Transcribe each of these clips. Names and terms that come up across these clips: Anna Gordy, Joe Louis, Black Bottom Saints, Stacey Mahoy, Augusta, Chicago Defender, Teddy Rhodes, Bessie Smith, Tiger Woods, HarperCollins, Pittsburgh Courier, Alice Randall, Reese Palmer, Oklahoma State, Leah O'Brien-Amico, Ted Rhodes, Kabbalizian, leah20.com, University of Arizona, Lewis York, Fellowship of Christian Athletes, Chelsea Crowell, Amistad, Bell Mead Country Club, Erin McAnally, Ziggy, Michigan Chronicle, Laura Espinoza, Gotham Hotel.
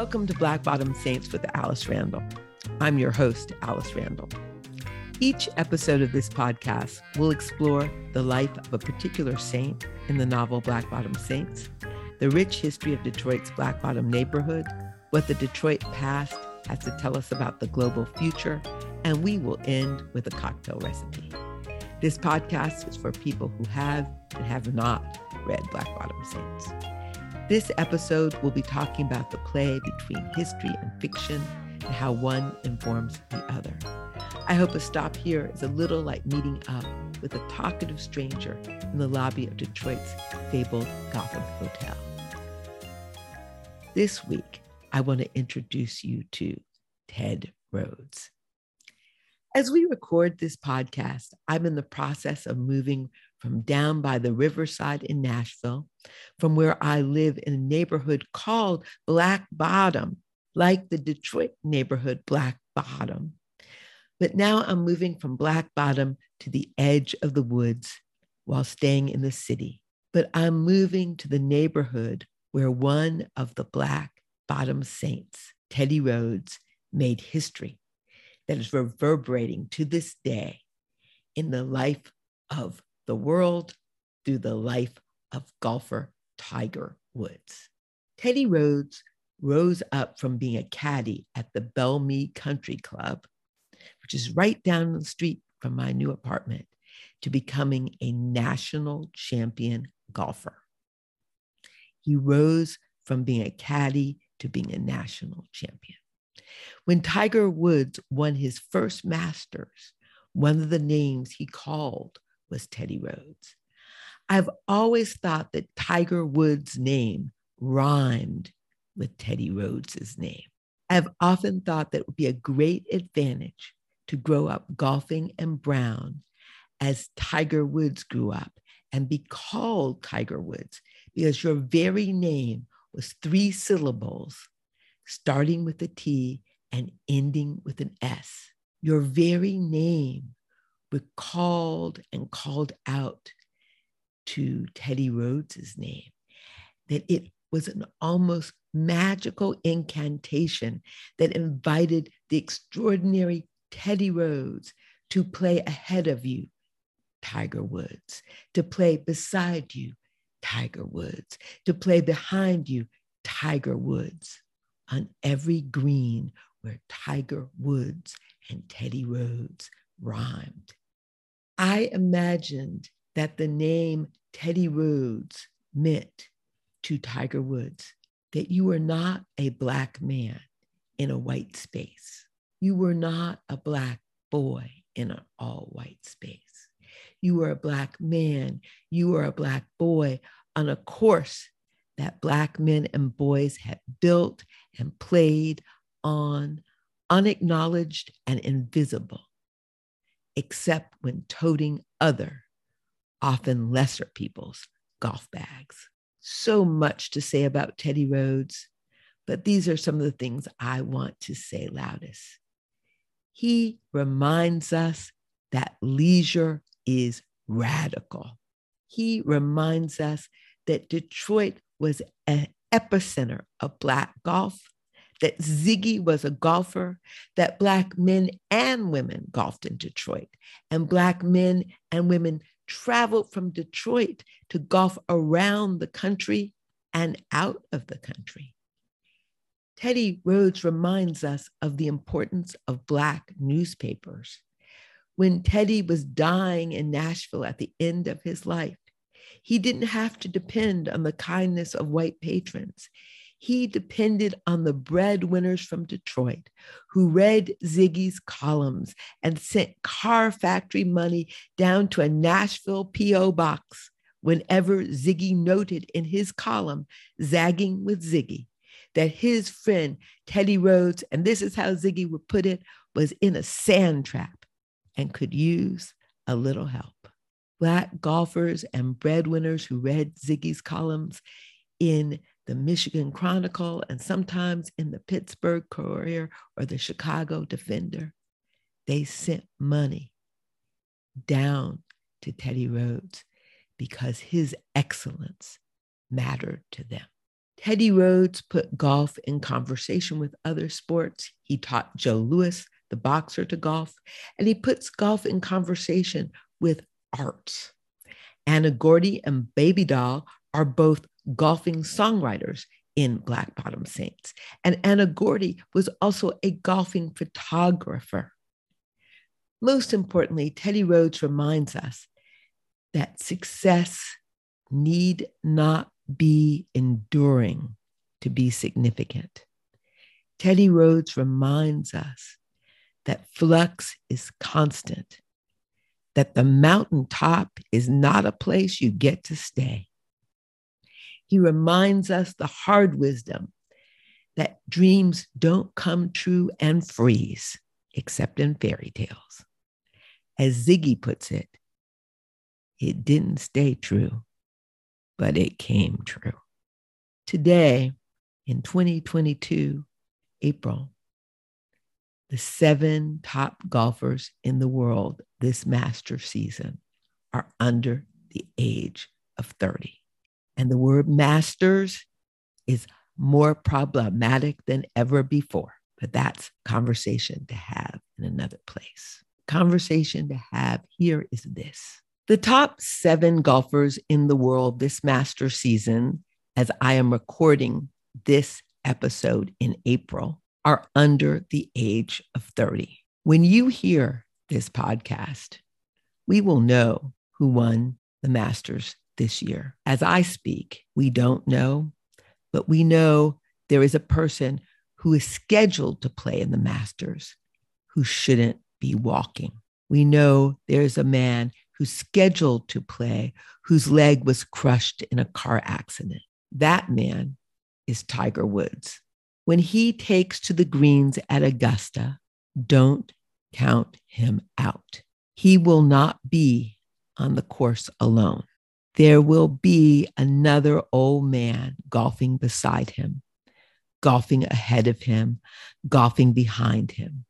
Welcome to Black Bottom Saints with Alice Randall. I'm your host, Alice Randall. Each episode of this podcast will explore the life of a particular saint in the novel Black Bottom Saints, the rich history of Detroit's Black Bottom neighborhood, what the Detroit past has to tell us about the global future, and we will end with a cocktail recipe. This podcast is for people who have and have not read Black Bottom Saints. This episode will be talking about the play between history and fiction and how one informs the other. I hope a stop here is a little like meeting up with a talkative stranger in the lobby of Detroit's fabled Gotham Hotel. This week, I want to introduce you to Ted Rhodes. As we record this podcast, I'm in the process of moving from down by the riverside in Nashville, from where I live in a neighborhood called Black Bottom, like the Detroit neighborhood Black Bottom. But now I'm moving from Black Bottom to the edge of the woods while staying in the city. But I'm moving to the neighborhood where one of the Black Bottom Saints, Teddy Rhodes, made history that is reverberating to this day in the life of the world through the life of golfer Tiger Woods. Teddy Rhodes rose up from being a caddy at the Bell Mead Country Club, which is right down the street from my new apartment, to becoming a national champion golfer. He rose from being a caddy to being a national champion. When Tiger Woods won his first Masters, one of the names he called was Teddy Rhodes. I've always thought that Tiger Woods' name rhymed with Teddy Rhodes' name. I've often thought that it would be a great advantage to grow up golfing and brown as Tiger Woods grew up and be called Tiger Woods, because your very name was three syllables, starting with a T and ending with an S. Your very name recalled and called out to Teddy Rhodes' name, that it was an almost magical incantation that invited the extraordinary Teddy Rhodes to play ahead of you, Tiger Woods, to play beside you, Tiger Woods, to play behind you, Tiger Woods, on every green where Tiger Woods and Teddy Rhodes rhymed. I imagined that the name Teddy Rhodes meant to Tiger Woods that you were not a Black man in a white space. You were not a Black boy in an all-white space. You were a Black man. You were a Black boy on a course that Black men and boys had built and played on, unacknowledged and invisible, except when toting other, often lesser people's golf bags. So much to say about Teddy Rhodes, but these are some of the things I want to say loudest. He reminds us that leisure is radical. He reminds us that Detroit was an epicenter of Black golf, that Ziggy was a golfer, that Black men and women golfed in Detroit, and Black men and women traveled from Detroit to golf around the country and out of the country. Teddy Rhodes reminds us of the importance of Black newspapers. When Teddy was dying in Nashville at the end of his life, he didn't have to depend on the kindness of white patrons. He depended on the breadwinners from Detroit who read Ziggy's columns and sent car factory money down to a Nashville P.O. box whenever Ziggy noted in his column, Zagging with Ziggy, that his friend Teddy Rhodes, and this is how Ziggy would put it, was in a sand trap and could use a little help. Black golfers and breadwinners who read Ziggy's columns in the Michigan Chronicle, and sometimes in the Pittsburgh Courier or the Chicago Defender, they sent money down to Teddy Rhodes because his excellence mattered to them. Ted Rhodes put golf in conversation with other sports. He taught Joe Louis, the boxer, to golf, and he puts golf in conversation with arts. Anna Gordy and Baby Doll are both golfing songwriters in Black Bottom Saints. And Anna Gordy was also a golfing photographer. Most importantly, Ted Rhodes reminds us that success need not be enduring to be significant. Ted Rhodes reminds us that flux is constant, that the mountaintop is not a place you get to stay. He reminds us the hard wisdom that dreams don't come true and freeze, except in fairy tales. As Ziggy puts it, it didn't stay true, but it came true. Today, in 2022, April, the 7 top golfers in the world this master season are under the age of 30. And the word masters is more problematic than ever before, but that's conversation to have in another place. Conversation to have here is this. The top 7 golfers in the world this master season, as I am recording this episode in April, are under the age of 30. When you hear this podcast, we will know who won the Masters this year. As I speak, we don't know, but we know there is a person who is scheduled to play in the Masters who shouldn't be walking. We know there is a man who's scheduled to play whose leg was crushed in a car accident. That man is Tiger Woods. When he takes to the greens at Augusta, don't count him out. He will not be on the course alone. There will be another old man golfing beside him, golfing ahead of him, golfing behind him.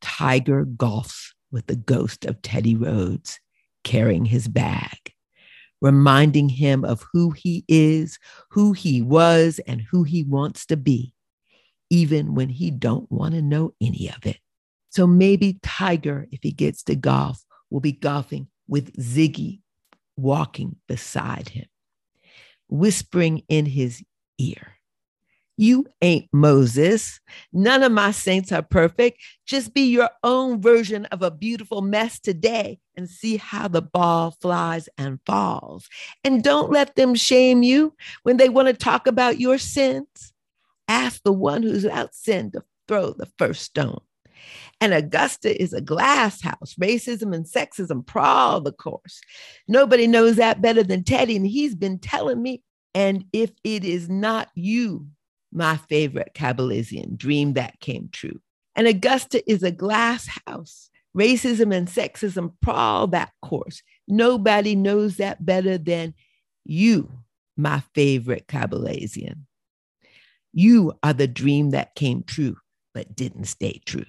Tiger golfs with the ghost of Ted Rhodes, carrying his bag, reminding him of who he is, who he was, and who he wants to be, even when he don't want to know any of it. So maybe Tiger, if he gets to golf, will be golfing with Ziggy, walking beside him, whispering in his ear, "You ain't Moses. None of my saints are perfect. Just be your own version of a beautiful mess today and see how the ball flies and falls. And don't let them shame you when they want to talk about your sins. Ask the one who's without sin to throw the first stone. And Augusta is a glass house. Racism and sexism prowl the course. Nobody knows that better than Teddy, and he's been telling me. And if it is not you, my favorite Kabbalizian dream that came true. And Augusta is a glass house. Racism and sexism prowl that course. Nobody knows that better than you, my favorite Kabbalizian. You are the dream that came true, but didn't stay true.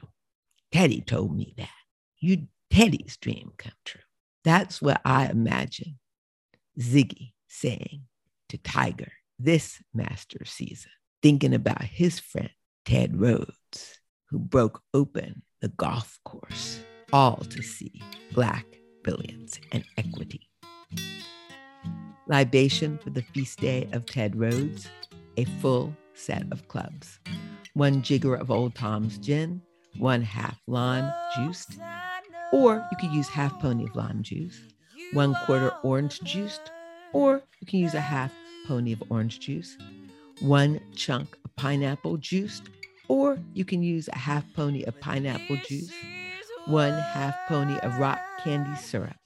Teddy told me that. Teddy's dream come true." That's what I imagine Ziggy saying to Tiger this master season, thinking about his friend, Ted Rhodes, who broke open the golf course, all to see Black brilliance and equity. Libation for the feast day of Ted Rhodes, a full set of clubs. 1 jigger of Old Tom's gin, 1/2 lime juiced, or you could use 1/2 pony of lime juice, 1/4 orange juiced, or you can use 1/2 pony of orange juice, 1 chunk of pineapple juiced, or you can use 1/2 pony of pineapple juice, 1/2 pony of rock candy syrup,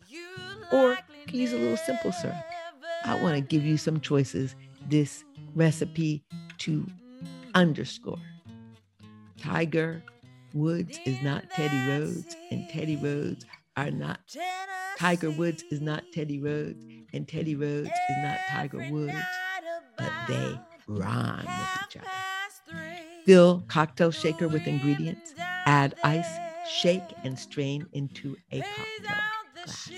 or you can use a little simple syrup. I want to give you some choices. This recipe to underscore Tiger Woods is not Ted Rhodes, and Ted Rhodes are not Tiger Woods is not Ted Rhodes, and Ted Rhodes is not Tiger Woods, but they rhyme with each other. Fill cocktail shaker with ingredients, add ice, shake, and strain into a cocktail glass.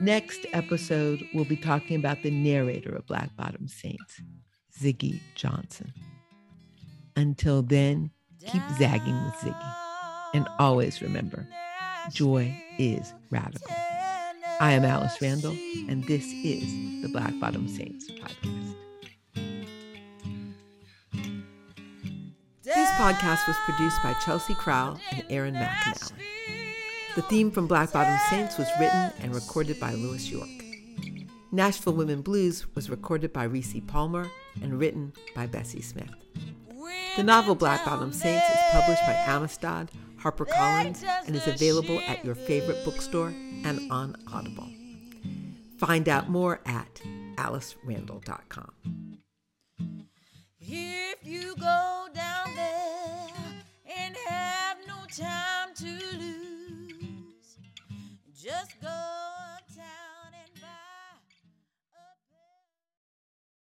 Next episode, we'll be talking about the narrator of Black Bottom Saints, Ziggy Johnson. Until then, keep zagging with Ziggy. And always remember, joy is radical. I am Alice Randall, and this is the Black Bottom Saints podcast. This podcast was produced by Chelsea Crowell and Erin McAnally. The theme from Black Bottom Saints was written and recorded by Lewis York. Nashville Women Blues was recorded by Reese Palmer and written by Bessie Smith. The novel Black Bottom Saints is published by Amistad, HarperCollins, and is available at your favorite bookstore and on Audible. Find out more at alicerandall.com. If you go down there and have no time to lose, just go.